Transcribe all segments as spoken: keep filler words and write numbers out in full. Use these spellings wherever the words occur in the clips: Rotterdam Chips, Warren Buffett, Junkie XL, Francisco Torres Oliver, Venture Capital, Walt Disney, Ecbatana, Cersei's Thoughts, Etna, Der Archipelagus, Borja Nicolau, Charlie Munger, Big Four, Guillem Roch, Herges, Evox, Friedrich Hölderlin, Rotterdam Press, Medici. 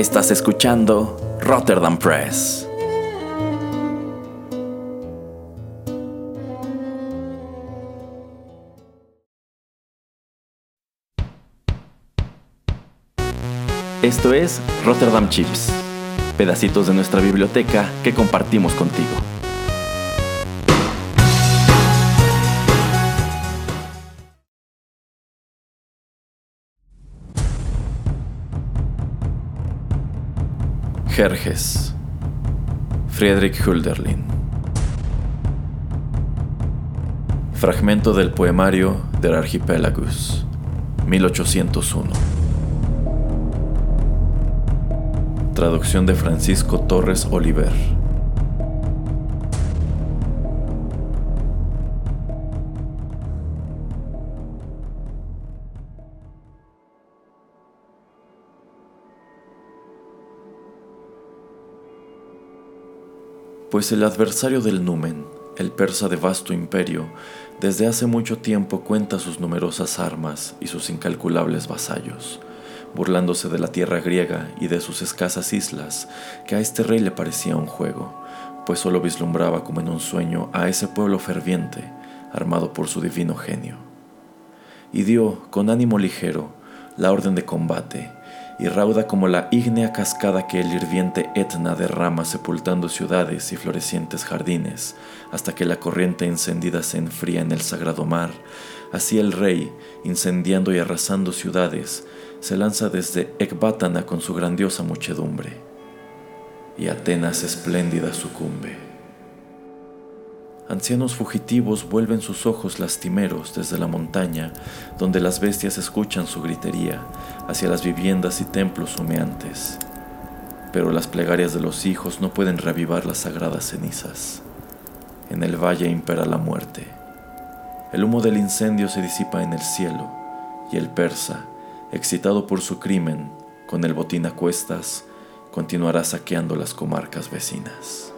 Estás escuchando Rotterdam Press. Esto es Rotterdam Chips, pedacitos de nuestra biblioteca que compartimos contigo. Herges, Friedrich Hölderlin. Fragmento del poemario Der Archipelagus, mil ochocientos uno. Traducción de Francisco Torres Oliver. Pues el adversario del numen, el persa de vasto imperio, desde hace mucho tiempo cuenta sus numerosas armas y sus incalculables vasallos, burlándose de la tierra griega y de sus escasas islas, que a este rey le parecía un juego, pues solo vislumbraba como en un sueño a ese pueblo ferviente, armado por su divino genio. Y dio, con ánimo ligero, la orden de combate, y rauda como la ígnea cascada que el hirviente Etna derrama sepultando ciudades y florecientes jardines, hasta que la corriente encendida se enfría en el sagrado mar, así el rey, incendiando y arrasando ciudades, se lanza desde Ecbatana con su grandiosa muchedumbre, y Atenas espléndida sucumbe. Ancianos fugitivos vuelven sus ojos lastimeros desde la montaña, donde las bestias escuchan su gritería, hacia las viviendas y templos humeantes. Pero las plegarias de los hijos no pueden reavivar las sagradas cenizas. En el valle impera la muerte. El humo del incendio se disipa en el cielo, y el persa, excitado por su crimen, con el botín a cuestas, continuará saqueando las comarcas vecinas.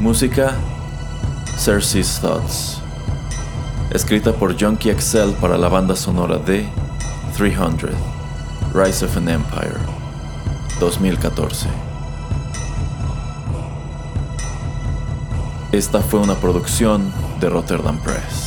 Música: Cersei's Thoughts, escrita por Junkie X L para la banda sonora de three hundred: Rise of an Empire, dos mil catorce. Esta fue una producción de Rotterdam Press.